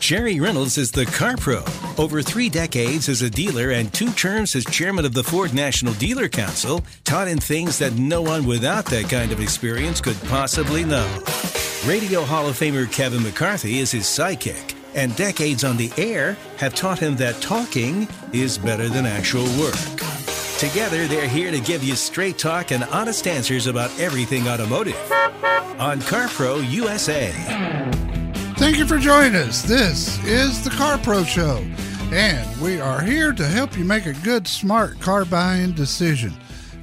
Jerry Reynolds is the Car Pro. Over 3 decades as a dealer and 2 terms as chairman of the Ford National Dealer Council, taught him things that no one without that kind of experience could possibly know. Radio Hall of Famer Kevin McCarthy is his sidekick, and decades on the air have taught him that talking is better than actual work. Together, they're here to give you straight talk and honest answers about everything automotive on CarPro USA. Thank you for joining us. This is the CarPro Show, and we are here to help you make a good, smart car buying decision.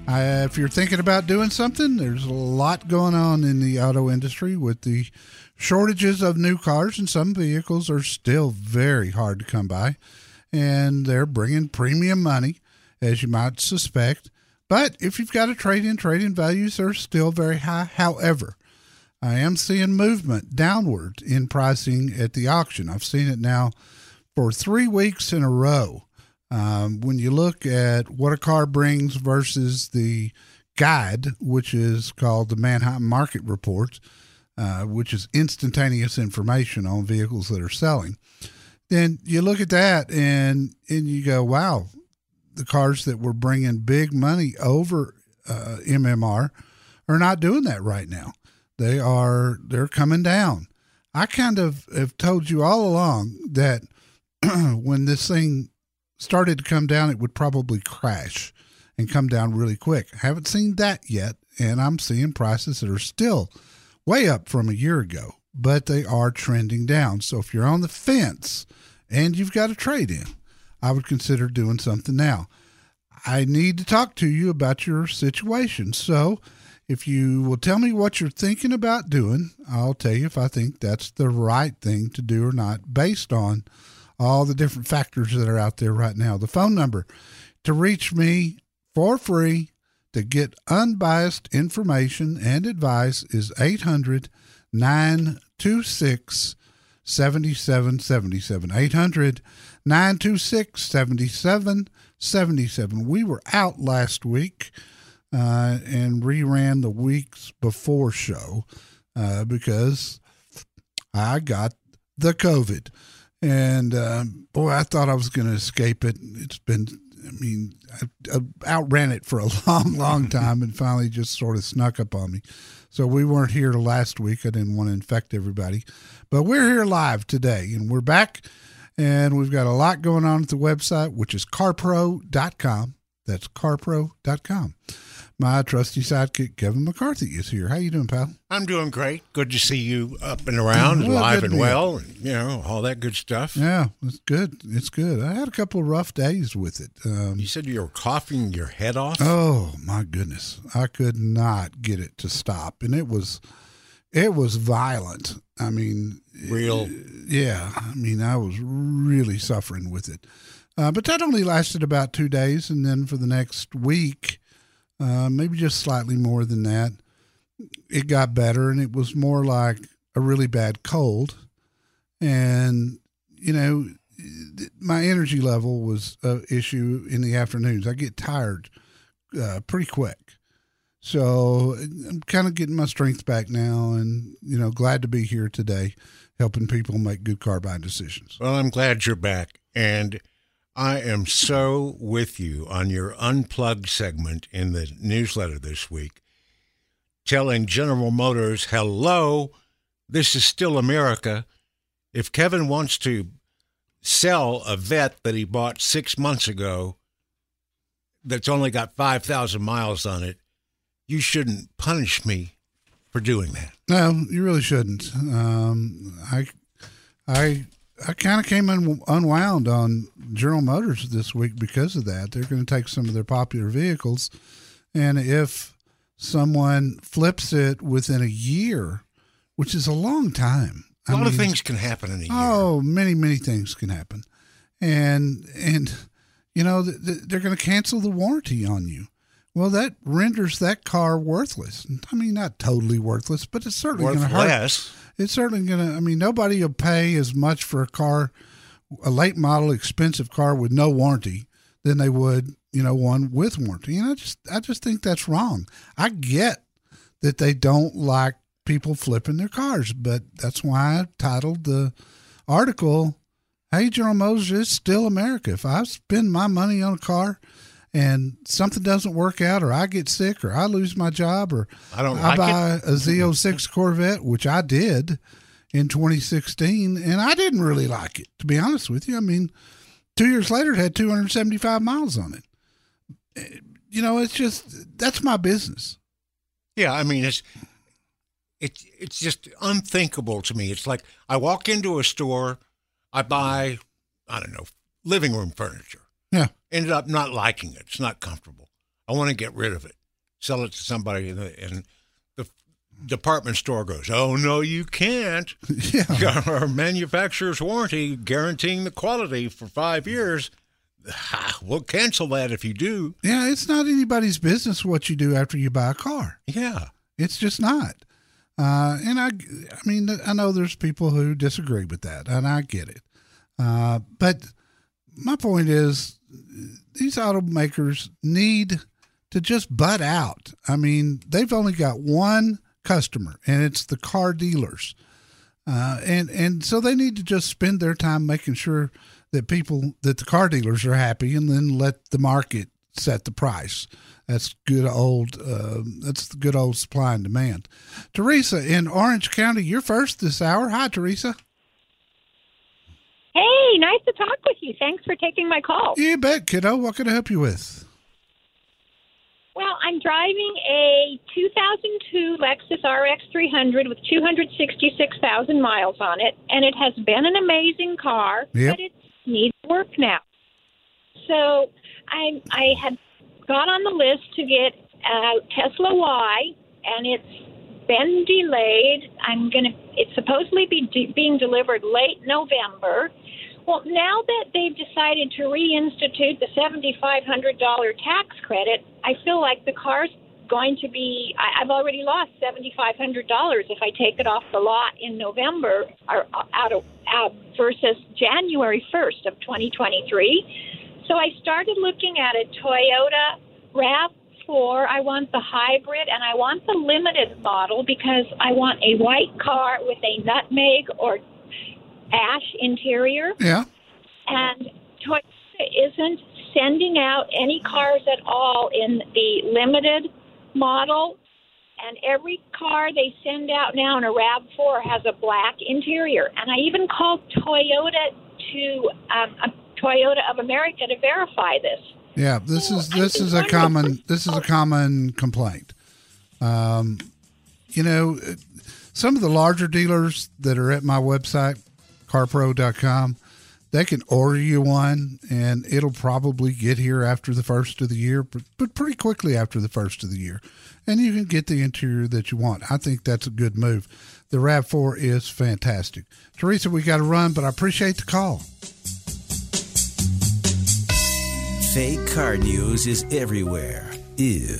If you're thinking about doing something, there's a lot going on in the auto industry with the shortages of new cars, and some vehicles are still very hard to come by, and they're bringing premium money, as you might suspect. But if you've got a trade-in, trade-in values are still very high. However, I am seeing movement downward in pricing at the auction. I've seen it now for 3 weeks in a row. When you look at what a car brings versus the guide, which is called the Manhattan Market Report, which is instantaneous information on vehicles that are selling, then you look at that and you go, wow, the cars that were bringing big money over MMR are not doing that right now. They're coming down. I kind of have told you all along that when this thing started to come down, it would probably crash and come down really quick. I haven't seen that yet, and I'm seeing prices that are still way up from a year ago, but they are trending down. So if you're on the fence and you've got a trade-in, I would consider doing something now. I need to talk to you about your situation, so if you will tell me what you're thinking about doing, I'll tell you if I think that's the right thing to do or not, based on all the different factors that are out there right now. The phone number to reach me for free to get unbiased information and advice is 800-926-7777. 800-926-7777. We were out last week and reran the weeks before show because I got the COVID. And boy, I thought I was going to escape it. It's been, I outran it for a long time and finally just sort of snuck up on me. So we weren't here last week. I didn't want to infect everybody. But we're here live today, and we're back. And we've got a lot going on at the website, which is carpro.com. That's carpro.com. My trusty sidekick, Kevin McCarthy, is here. How you doing, pal? I'm doing great. Good to see you up and around, well, alive and well, and, you know, all that good stuff. Yeah, it's good. It's good. I had a couple of rough days with it. You said you were coughing your head off? Oh, my goodness. I could not get it to stop, and it was violent. I mean, real? Yeah. I mean, I was really suffering with it. But that only lasted about 2 days, and then for the next week, maybe just slightly more than that, it got better, and it was more like a really bad cold. And, you know, my energy level was an issue in the afternoons. I get tired pretty quick. So I'm kind of getting my strength back now, and, you know, glad to be here today helping people make good car buying decisions. Well, I'm glad you're back, and I am so with you on your unplugged segment in the newsletter this week, telling General Motors, hello, this is still America. If Kevin wants to sell a Vette that he bought 6 months ago that's only got 5,000 miles on it, you shouldn't punish me for doing that. No, you really shouldn't. I kind of came unwound on General Motors this week because of that. They're going to take some of their popular vehicles, and if someone flips it within a year, which is a long time. A lot of things can happen in a year. Oh, many, many things can happen. And you know, they're going to cancel the warranty on you. Well, that renders that car worthless. I mean, not totally worthless, but it's certainly going to hurt. It's certainly going to, I mean, nobody will pay as much for a car, a late model expensive car with no warranty than they would, you know, one with warranty. And I just think that's wrong. I get that they don't like people flipping their cars, but that's why I titled the article, "Hey, General Motors, it's still America. If I spend my money on a car and something doesn't work out, or I get sick, or I lose my job, or I buy a Z06 Corvette," which I did in 2016, and I didn't really like it, to be honest with you. I mean, 2 years later, it had 275 miles on it. You know, it's just, that's my business. Yeah, I mean, it's just unthinkable to me. It's like I walk into a store, I buy, I don't know, living room furniture. Yeah. Ended up not liking it. It's not comfortable. I want to get rid of it. Sell it to somebody, and the department store goes, "Oh, no, you can't." Yeah. Our manufacturer's warranty guaranteeing the quality for 5 years. We'll cancel that if you do. Yeah, it's not anybody's business what you do after you buy a car. Yeah. It's just not. And I mean, I know there's people who disagree with that, and I get it. But my point is, these automakers need to just butt out. I mean, they've only got one customer, and it's the car dealers. And so they need to just spend their time making sure that the car dealers are happy, and then let the market set the price. That's the good old supply and demand. Teresa in Orange County, you're first this hour. Hi, Teresa. Hey, nice to talk with you. Thanks for taking my call. You bet, kiddo. What can I help you with? Well, I'm driving a 2002 Lexus RX 300 with 266,000 miles on it, and it has been an amazing car, But it needs work now. So I had got on the list to get a Tesla Y, and it's been delayed. It's supposedly being delivered late November. Well, now that they've decided to reinstitute the $7,500 tax credit, I feel like the car's going to be, I've already lost $7,500 if I take it off the lot in November or out versus January 1st of 2023. So I started looking at a Toyota RAV4. I want the hybrid, and I want the limited model because I want a white car with a nutmeg or ash interior. Yeah. And Toyota isn't sending out any cars at all in the limited model. And every car they send out now in a RAV4 has a black interior. And I even called Toyota to Toyota of America to verify this. Yeah, this is a common complaint. You know, some of the larger dealers that are at my website, carpro.com, they can order you one, and it'll probably get here after the first of the year, but pretty quickly after the first of the year. And you can get the interior that you want. I think that's a good move. The RAV4 is fantastic. Teresa, we got to run, but I appreciate the call. Fake car news is everywhere. Ew.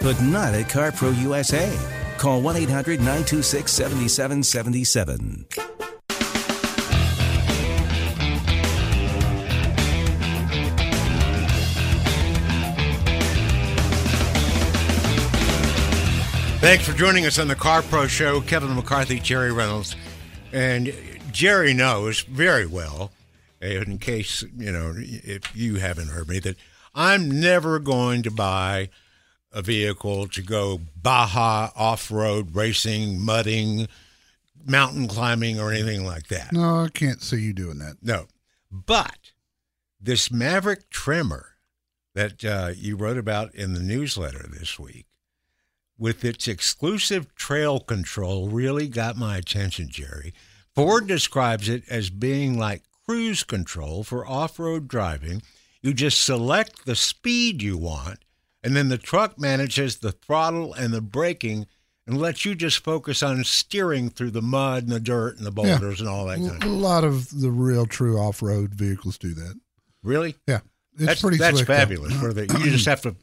But not at CarPro USA. Call 1-800-926-7777. Thanks for joining us on the CarPro Show. Kevin McCarthy, Jerry Reynolds. And Jerry knows very well, in case, you know, if you haven't heard me, that I'm never going to buy a vehicle to go Baja off-road racing, mudding, mountain climbing, or anything like that. No, I can't see you doing that. No. But this Maverick Tremor that you wrote about in the newsletter this week, with its exclusive trail control, really got my attention, Jerry. Ford describes it as being like cruise control for off-road driving. You just select the speed you want, and then the truck manages the throttle and the braking and lets you just focus on steering through the mud and the dirt and the boulders and all that kind of stuff. A lot of the real true off-road vehicles do that. Really? Yeah. It's pretty slick. That's fabulous. You just have to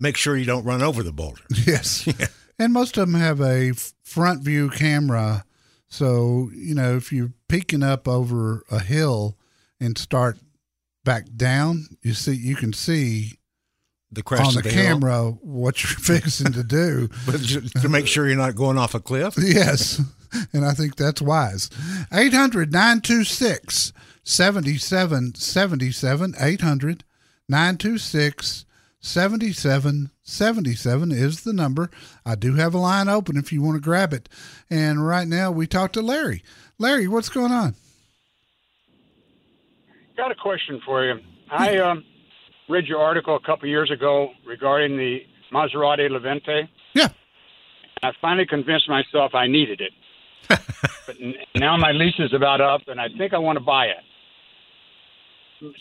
make sure you don't run over the boulder. Yes. Yeah. And most of them have a front view camera. So, you know, if you're peeking up over a hill and start back down, you can see the crash on the camera hill. What you're fixing to do. But to make sure you're not going off a cliff? Yes. And I think that's wise. 800-926-7777. 800-926-7777 is the number. I do have a line open if you want to grab it. And right now we talk to Larry. Larry, what's going on? Got a question for you. I read your article a couple of years ago regarding the Maserati Levante. Yeah. I finally convinced myself I needed it. But now my lease is about up, and I think I want to buy it.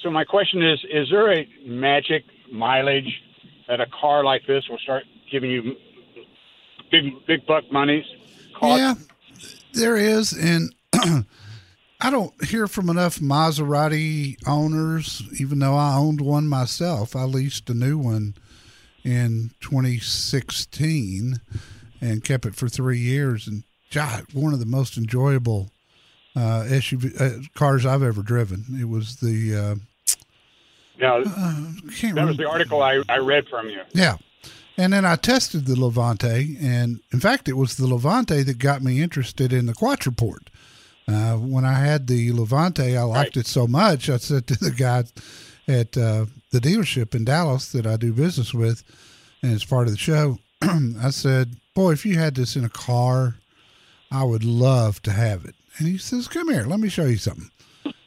So my question is there a magic mileage that a car like this will start giving you big buck monies? Yeah, there is. And I don't hear from enough Maserati owners, even though I owned one myself. I leased a new one in 2016 and kept it for 3 years. And, God, one of the most enjoyable SUV cars I've ever driven. It was the was the article I read from you. Yeah. And then I tested the Levante, and in fact it was the Levante that got me interested in the Quattroporte. When I had the Levante, I liked it so much, I said to the guy at the dealership in Dallas that I do business with, and it's part of the show, I said, boy, if you had this in a car, I would love to have it. And he says, come here, let me show you something.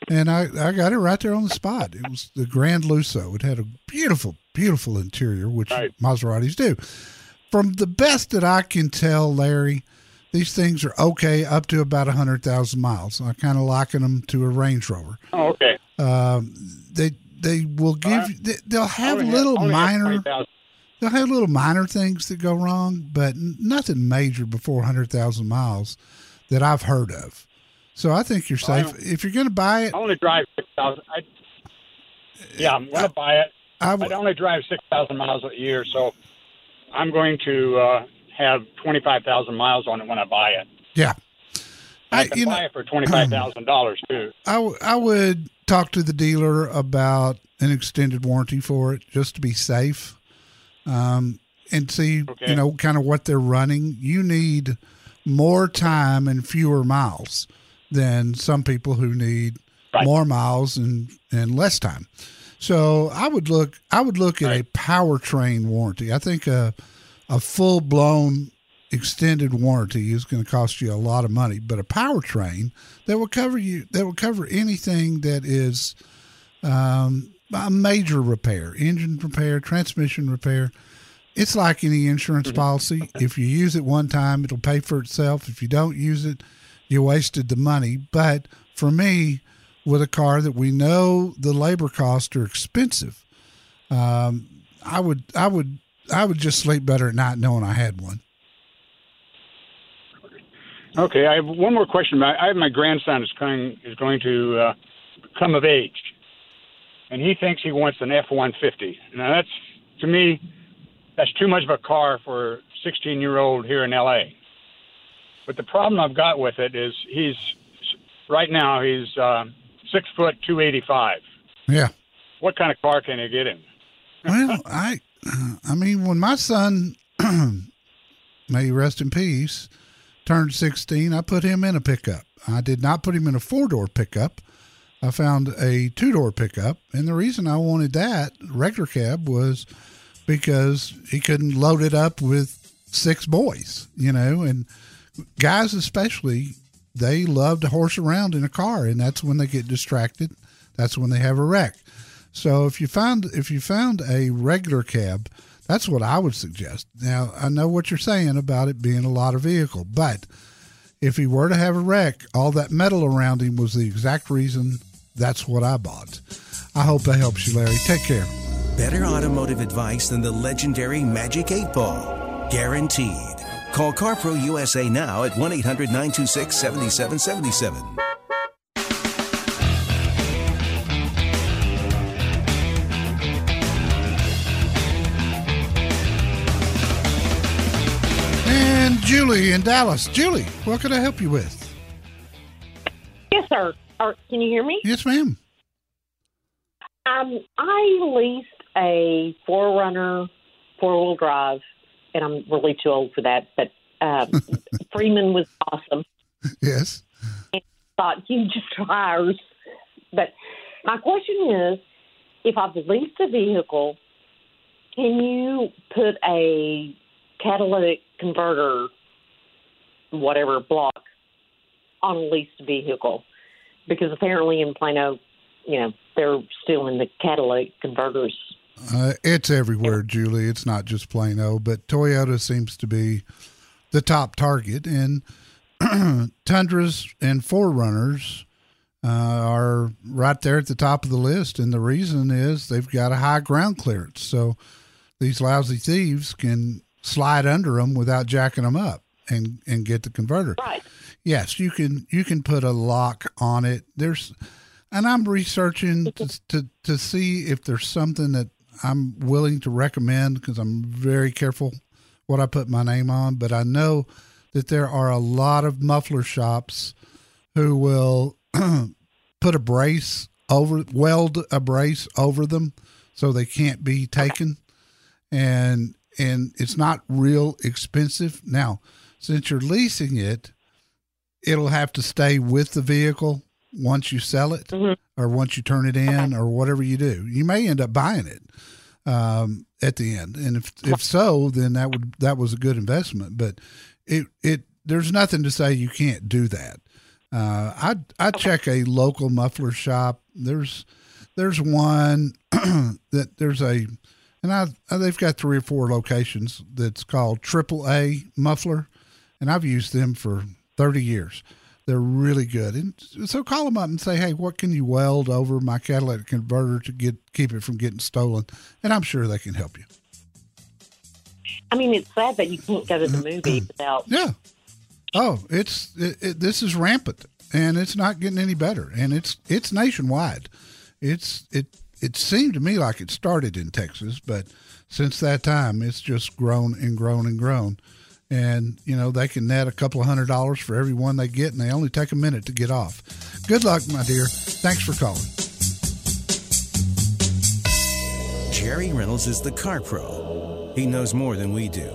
And I got it right there on the spot. It was the Grand Lusso. It had a beautiful, beautiful interior, which Maseratis do. From the best that I can tell, Larry, these things are okay up to about 100,000 miles. I kind of liken them to a Range Rover. Oh, okay. They will give they'll have little minor things that go wrong, but nothing major before 100,000 miles that I've heard of. So I think you're safe. If you're going to buy it, I only drive 6,000. I'm going to buy it. I only drive 6,000 miles a year, so I'm going to have 25,000 miles on it when I buy it. Yeah, I can buy it for $25,000 too. I would talk to the dealer about an extended warranty for it, just to be safe, and see kind of what they're running. You need more time and fewer miles than some people who need more miles and less time. So I would look at a powertrain warranty. I think a full-blown extended warranty is going to cost you a lot of money, but a powertrain that will cover anything that is a major repair, engine repair, transmission repair. It's like any insurance policy. If you use it one time, it'll pay for itself. If you don't use it, you wasted the money. But for me, with a car that we know the labor costs are expensive, I would just sleep better at night knowing I had one. Okay, I have one more question. I have my grandson is going to come of age, and he thinks he wants an F-150. Now that's too much of a car for a 16-year-old here in L.A. But the problem I've got with it is he's 6 foot 285. Yeah. What kind of car can he get him? Well, I mean, when my son, may he rest in peace, turned 16, I put him in a pickup. I did not put him in a four-door pickup. I found a two-door pickup. And the reason I wanted that regular cab was because he couldn't load it up with six boys, and guys especially they love to horse around in a car, and that's when they get distracted. That's when they have a wreck. So if you found a regular cab, that's what I would suggest. Now, I know what you're saying about it being a lot of vehicle, but if he were to have a wreck, all that metal around him was the exact reason. That's what I bought. I hope that helps you, Larry. Take care. Better automotive advice than the legendary Magic 8 Ball. Guaranteed. Call CarPro USA now at 1-800-926-7777. And Julie in Dallas. Julie, what can I help you with? Yes, sir. Can you hear me? Yes, ma'am. I leased a 4Runner four-wheel drive, and I'm really too old for that, but Freeman was awesome. Yes. And I thought, you just try ours. But my question is, if I've leased a vehicle, can you put a catalytic converter, whatever block, on a leased vehicle? Because apparently in Plano, you know, they're stealing the catalytic converters. It's everywhere, Julie. It's not just Plano, but Toyota seems to be the top target. And Tundras and 4Runners are right there at the top of the list. And the reason is they've got a high ground clearance. So these lousy thieves can slide under them without jacking them up and get the converter. Right. Yes, you can put a lock on it. And I'm researching to see if there's something that I'm willing to recommend, because I'm very careful what I put my name on. But I know that there are a lot of muffler shops who will weld a brace over them so they can't be taken. And it's not real expensive. Now, since you're leasing it, it'll have to stay with the vehicle once you sell it, mm-hmm. or once you turn it in, or whatever you do. You may end up buying it at the end, and if so, then that was a good investment. But it there's nothing to say you can't do that. I check a local muffler shop. There's one that there's a, and they've got 3 or 4 locations. That's called Triple A Muffler, and I've used them for 30 years. They're really good. And so call them up and say, hey, what can you weld over my catalytic converter to keep it from getting stolen? And I'm sure they can help you. I mean, it's sad that you can't go to the movie without. Yeah. Oh, this is rampant, and it's not getting any better. And it's nationwide. It seemed to me like it started in Texas, but since that time, it's just grown and grown and grown. And, you know, they can net a couple of $100 for every one they get, and they only take a minute to get off. Good luck, my dear. Thanks for calling. Jerry Reynolds is the Car Pro. He knows more than we do.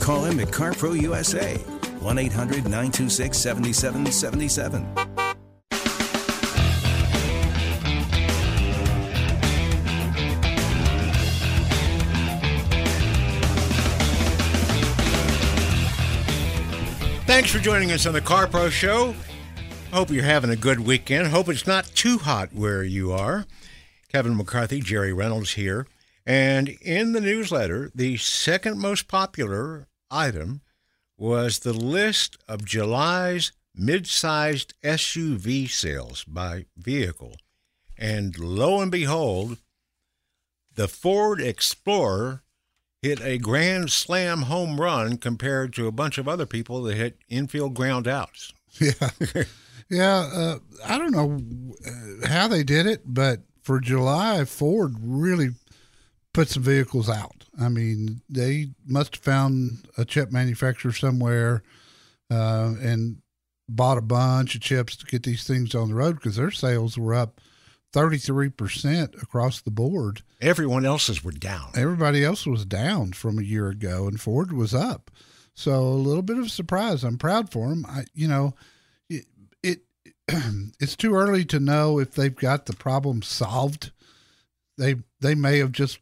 Call him at CarPro USA, 1-800-926-7777. Thanks for joining us on the Car Pro Show. Hope you're having a good weekend. Hope it's not too hot where you are. Kevin McCarthy, Jerry Reynolds here. And in the newsletter, the second most popular item was the list of July's mid-sized SUV sales by vehicle. And lo and behold, the Ford Explorer hit a grand slam home run compared to a bunch of other people that hit infield ground outs. Yeah. Yeah. I don't know how they did it, but for July, Ford really put some vehicles out. I mean, they must have found a chip manufacturer somewhere and bought a bunch of chips to get these things on the road, because their sales were up 33% across the board. Everyone else's were down. Everybody else was down from a year ago, and Ford was up. So a little bit of a surprise. I'm proud for them. It's too early to know if they've got the problem solved. They may have just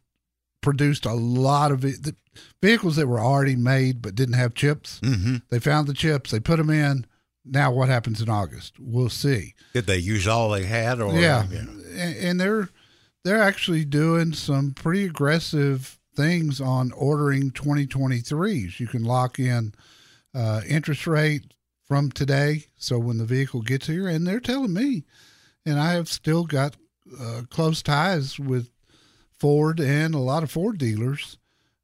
produced a lot of the vehicles that were already made but didn't have chips. Mm-hmm. They found the chips. They put them in. Now, what happens in August? We'll see. Did they use all they had? Or yeah, you know? And they're actually doing some pretty aggressive things on ordering 2023s. You can lock in interest rate from today, so when the vehicle gets here, and they're telling me, and I have still got close ties with Ford and a lot of Ford dealers.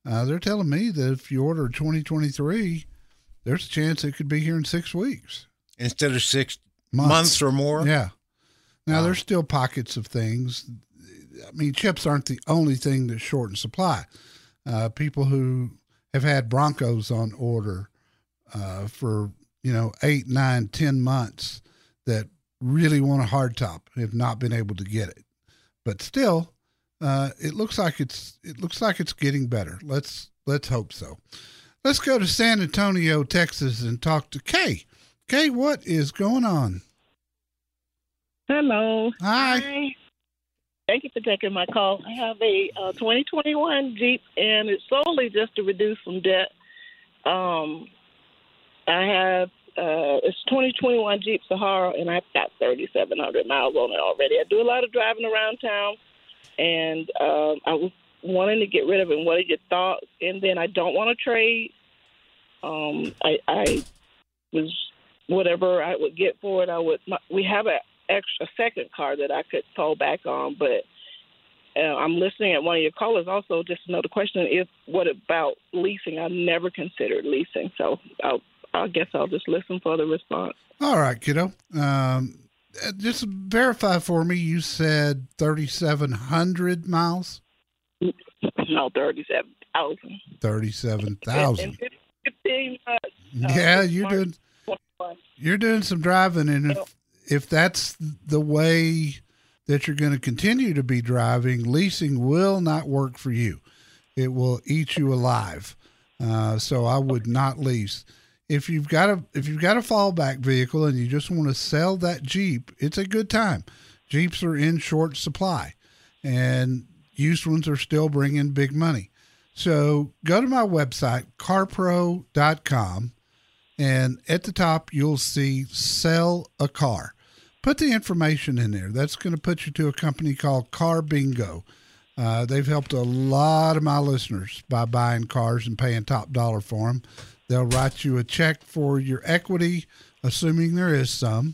They're telling me that if you order 2023, there's a chance it could be here in 6 weeks. Instead of 6 months or more? Yeah. Now, there's still pockets of things. I mean, chips aren't the only thing that's short in supply. People who have had Broncos on order for, 8, 9, 10 months that really want a hardtop have not been able to get it. But still, it looks like it's getting better. Let's hope so. Let's go to San Antonio, Texas, and talk to Kay. Kay, what is going on? Hello. Hi. Hi. Thank you for taking my call. I have a 2021 Jeep, and it's solely just to reduce some debt. I have it's 2021 Jeep Sahara, and I've got 3,700 miles on it already. I do a lot of driving around town, and I was wanting to get rid of it. What are your thoughts? And then I don't want to trade. I was whatever I would get for it. We have an extra second car that I could pull back on, but I'm listening at one of your callers also just to know the question is, what about leasing? I've never considered leasing, so I guess I'll just listen for the response. All right, kiddo. Just verify for me, you said 3,700 miles? No, 37,000. 37,000. 15 months. Yeah, you're doing some driving, and if that's the way that you're going to continue to be driving, leasing will not work for you. It will eat you alive. So I would not lease. If you've got a fallback vehicle and you just want to sell that Jeep, it's a good time. Jeeps are in short supply, and used ones are still bringing big money. So go to my website, carpro.com, and at the top, you'll see Sell a Car. Put the information in there. That's going to put you to a company called CarBingo. They've helped a lot of my listeners by buying cars and paying top dollar for them. They'll write you a check for your equity, assuming there is some,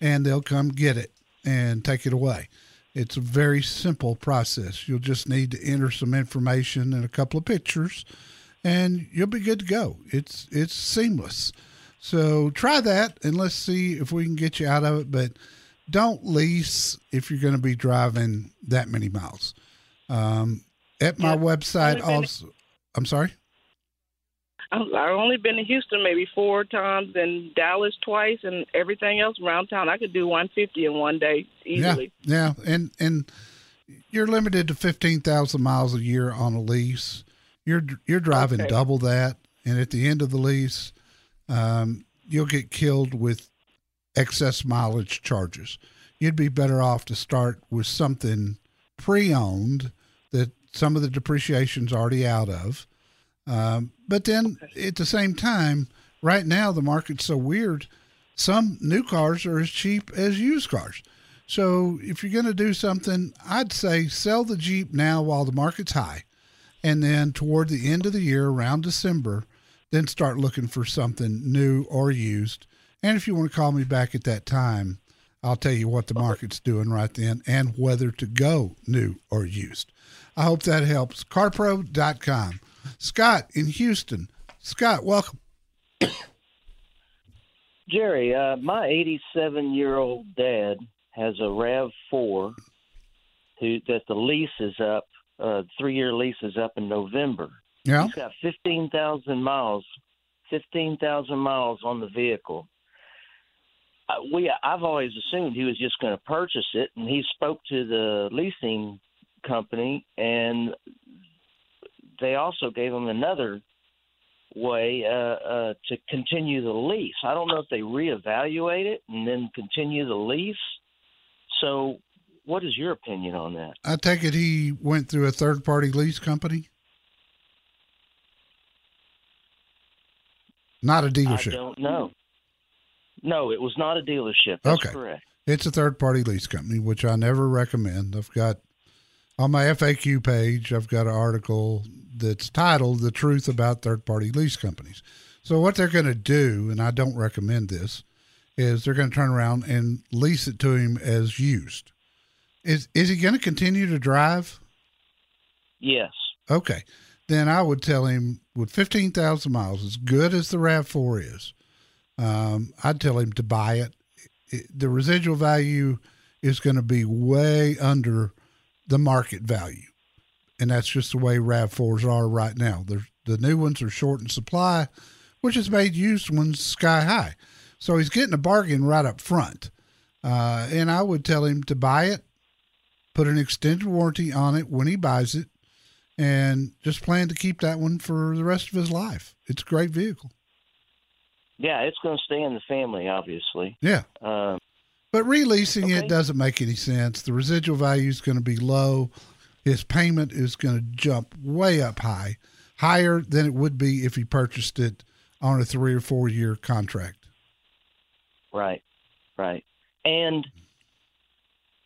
and they'll come get it and take it away. It's a very simple process. You'll just need to enter some information and a couple of pictures, and you'll be good to go. It's seamless. So try that, and let's see if we can get you out of it. But don't lease if you're going to be driving that many miles. At my website also. I'm sorry? I've only been to Houston maybe 4 times and Dallas twice, and everything else around town. I could do 150 in one day easily. Yeah. And you're limited to 15,000 miles a year on a lease. You're driving double that, and at the end of the lease, you'll get killed with excess mileage charges. You'd be better off to start with something pre-owned that some of the depreciation's already out of. But then at the same time, right now, the market's so weird. Some new cars are as cheap as used cars. So if you're going to do something, I'd say sell the Jeep now while the market's high. And then toward the end of the year, around December, then start looking for something new or used. And if you want to call me back at that time, I'll tell you what the market's doing right then and whether to go new or used. I hope that helps. CarPro.com. Scott in Houston. Scott, welcome. Jerry, my 87-year-old dad has a RAV4 that the lease is up, 3-year lease is up in November. Yeah. He's got 15,000 miles on the vehicle. I've always assumed he was just going to purchase it, and he spoke to the leasing company, and they also gave him another way to continue the lease. I don't know if they reevaluate it and then continue the lease. So what is your opinion on that? I take it he went through a third-party lease company? Not a dealership. I don't know. No, it was not a dealership. That's okay. Correct. It's a third-party lease company, which I never recommend. I've got on my FAQ page, I've got an article that's titled The Truth About Third-Party Lease Companies. So what they're going to do, and I don't recommend this, is they're going to turn around and lease it to him as used. Is he going to continue to drive? Yes. Okay. Then I would tell him with 15,000 miles, as good as the RAV4 is, I'd tell him to buy it. The residual value is going to be way under the market value. And that's just the way RAV4s are right now. The new ones are short in supply, which has made used ones sky high. So he's getting a bargain right up front. And I would tell him to buy it, put an extended warranty on it when he buys it, and just plan to keep that one for the rest of his life. It's a great vehicle. Yeah, it's going to stay in the family, obviously. Yeah. But releasing it doesn't make any sense. The residual value is going to be low. His payment is going to jump way up high, higher than it would be if he purchased it on a 3 or 4 year contract. Right, right. And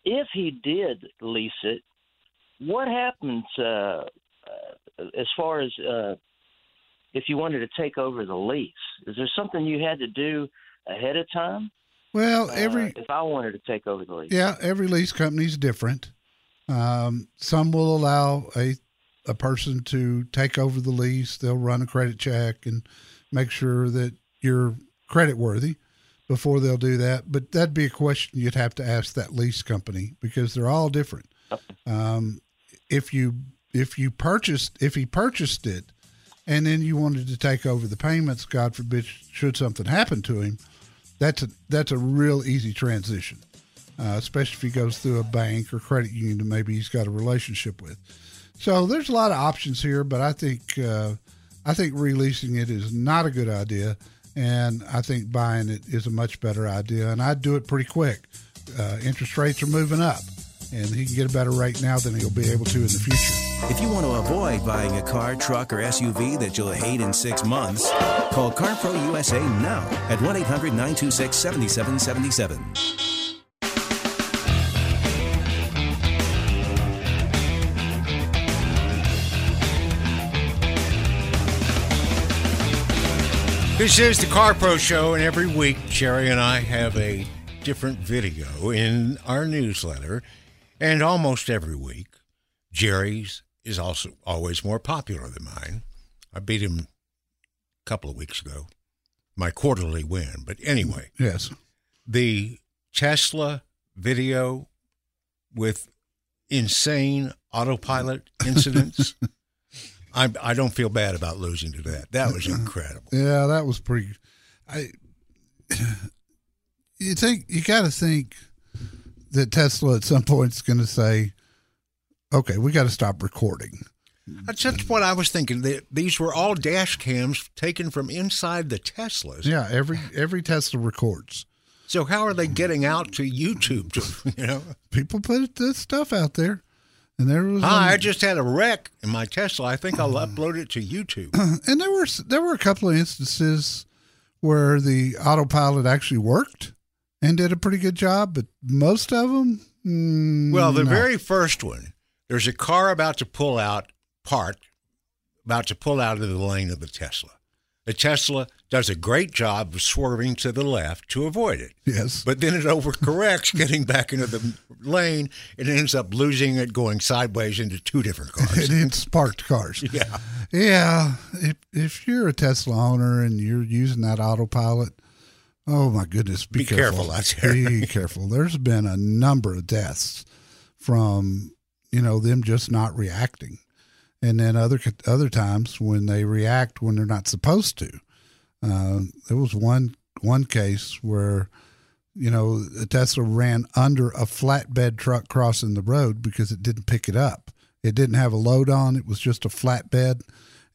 if he did lease it, what happens as far as if you wanted to take over the lease? Is there something you had to do ahead of time? Well, if I wanted to take over the lease. Yeah, every lease company is different. Some will allow a person to take over the lease. They'll run a credit check and make sure that you're credit worthy before they'll do that. But that'd be a question you'd have to ask that lease company because they're all different. Okay. If he purchased it and then you wanted to take over the payments, God forbid, should something happen to him, that's a real easy transition, especially if he goes through a bank or credit union that maybe he's got a relationship with. So there's a lot of options here, but I think releasing it is not a good idea, and I think buying it is a much better idea, and I'd do it pretty quick. Interest rates are moving up, and he can get a better rate now than he'll be able to in the future. If you want to avoid buying a car, truck, or SUV that you'll hate in 6 months, call CarPro USA now at 1-800-926-7777. This is the CarPro Show, and every week, Jerry and I have a different video in our newsletter. And almost every week, Jerry's is also always more popular than mine. I beat him a couple of weeks ago, my quarterly win. But anyway, yes, the Tesla video with insane autopilot incidents. I don't feel bad about losing to that. That was incredible. Yeah, that was pretty. You got to think that Tesla at some point is going to say, okay, we got to stop recording. That's just what I was thinking. These were all dash cams taken from inside the Teslas. Yeah, every Tesla records. So how are they getting out to YouTube? People put this stuff out there. And there was I just had a wreck in my Tesla. I think I'll upload it to YouTube. And there were a couple of instances where the autopilot actually worked and did a pretty good job, but most of them, very first one, there's a car about to pull out of the lane of the Tesla. The Tesla does a great job of swerving to the left to avoid it. Yes. But then it overcorrects, getting back into the lane, and ends up losing it, going sideways into two different cars. And it's parked cars. Yeah. Yeah. If you're a Tesla owner and you're using that autopilot, oh, my goodness, be careful out there. Be careful. There's been a number of deaths from, them just not reacting. And then other times when they react when they're not supposed to. There was one case where, a Tesla ran under a flatbed truck crossing the road because it didn't pick it up. It didn't have a load on. It was just a flatbed,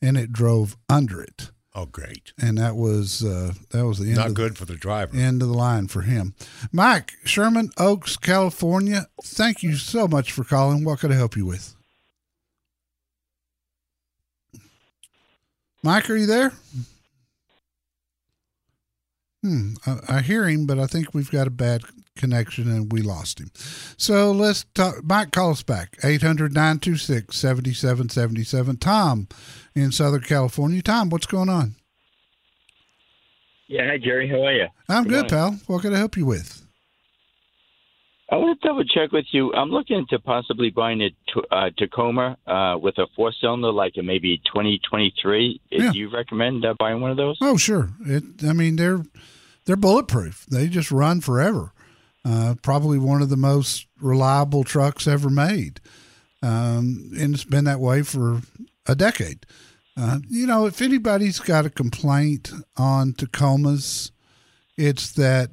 and it drove under it. Oh, great. And that was the end. Not good for the driver. End of the line for him. Mike, Sherman Oaks, California, thank you so much for calling. What could I help you with? Mike, are you there? I hear him, but I think we've got a bad connection and we lost him. So let's talk. Mike, call us back, 800-926-7777. Tom in Southern California. Tom, what's going on? Yeah, hi, Jerry. How are you? I'm good, pal. What can I help you with? I want to double check with you. I'm looking into possibly buying a Tacoma with a four-cylinder, like maybe 2023. Yeah. Do you recommend buying one of those? Oh, sure. They're bulletproof. They just run forever. Probably one of the most reliable trucks ever made, and it's been that way for a decade. If anybody's got a complaint on Tacomas, it's that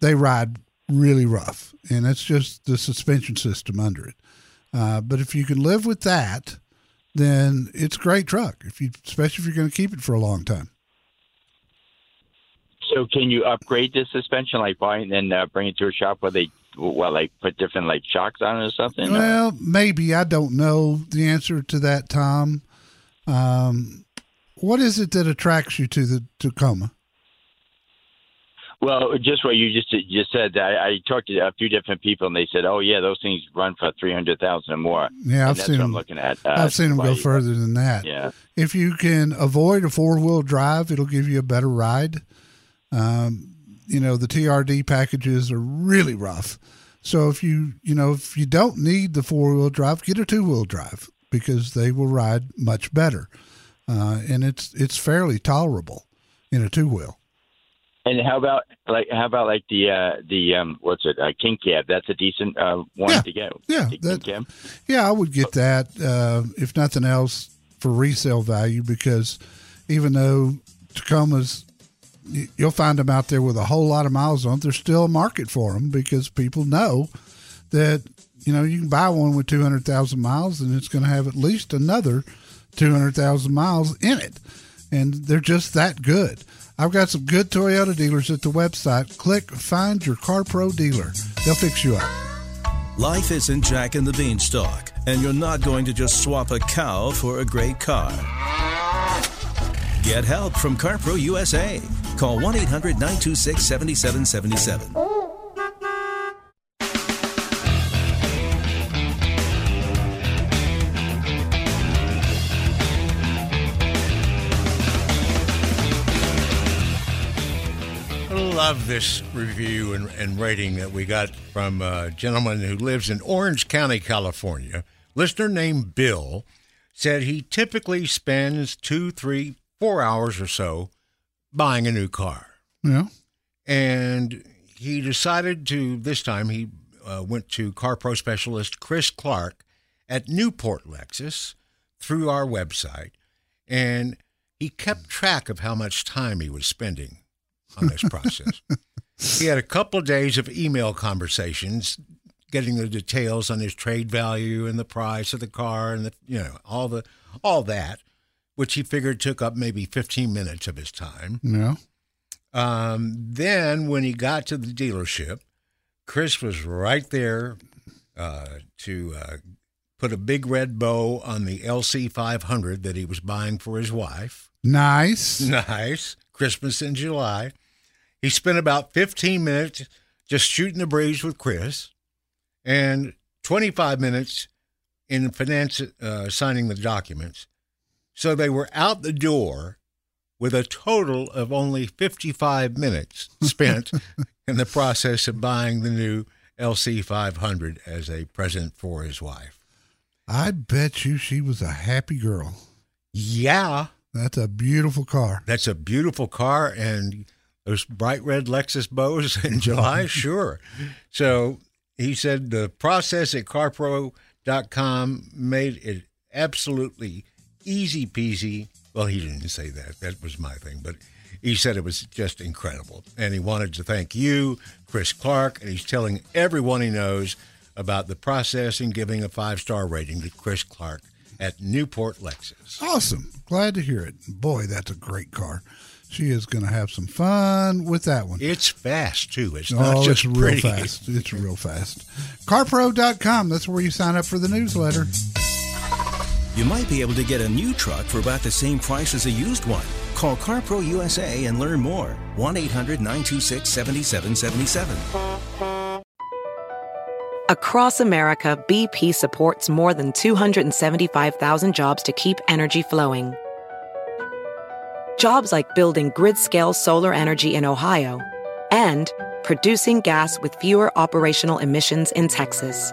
they ride really rough, and that's just the suspension system under it. But if you can live with that, then it's a great truck, especially if you're going to keep it for a long time. So can you upgrade the suspension, like buy it and bring it to a shop where they put different shocks on it or something? Well, maybe. I don't know the answer to that, Tom. What is it that attracts you to the Tacoma? Well, just what you just said. I talked to a few different people, and they said, "Oh yeah, those things run for $300,000 or more." Yeah, I've seen them. I've seen them go further than that. Yeah. If you can avoid a four-wheel drive, it'll give you a better ride. The TRD packages are really rough. So if you don't need the four-wheel drive, get a two-wheel drive because they will ride much better, and it's fairly tolerable in a two-wheel. And how about the King Cab? That's a decent one to get. Yeah, I would get that if nothing else for resale value, because even though Tacomas, you'll find them out there with a whole lot of miles on it, there's still a market for them because people know that you can buy one with 200,000 miles and it's going to have at least another 200,000 miles in it, and they're just that good. I've got some good Toyota dealers at the website. Click Find Your CarPro Dealer. They'll fix you up. Life isn't Jack and the Beanstalk, and you're not going to just swap a cow for a great car. Get help from CarPro USA. Call 1-800-926-7777. Love this review and rating that we got from a gentleman who lives in Orange County, California. Listener named Bill said he typically spends 2, 3, 4 hours or so buying a new car. Yeah. And he decided to, this time he went to car pro specialist Chris Clark at Newport Lexus through our website, and he kept track of how much time he was spending on this process. He had a couple of days of email conversations, getting the details on his trade value and the price of the car and all that, which he figured took up maybe 15 minutes of his time. Yeah. Then when he got to the dealership, Chris was right there to put a big red bow on the LC 500 that he was buying for his wife. Nice. Christmas in July. He spent about 15 minutes just shooting the breeze with Chris and 25 minutes in finance, signing the documents. So they were out the door with a total of only 55 minutes spent in the process of buying the new LC 500 as a present for his wife. I bet you she was a happy girl. Yeah. That's a beautiful car. And those bright red Lexus bows in July, sure. So he said the process at carpro.com made it absolutely easy peasy. Well, he didn't say that. That was my thing. But he said it was just incredible. And he wanted to thank you, Chris Clark, and he's telling everyone he knows about the process and giving a 5-star rating to Chris Clark at Newport Lexus. Awesome. Glad to hear it. Boy, that's a great car. She is going to have some fun with that one. It's fast, too. It's not just real fast. It's real fast. CarPro.com. That's where you sign up for the newsletter. You might be able to get a new truck for about the same price as a used one. Call CarPro USA and learn more. 1-800-926-7777. Across America, BP supports more than 275,000 jobs to keep energy flowing. Jobs like building grid-scale solar energy in Ohio and producing gas with fewer operational emissions in Texas.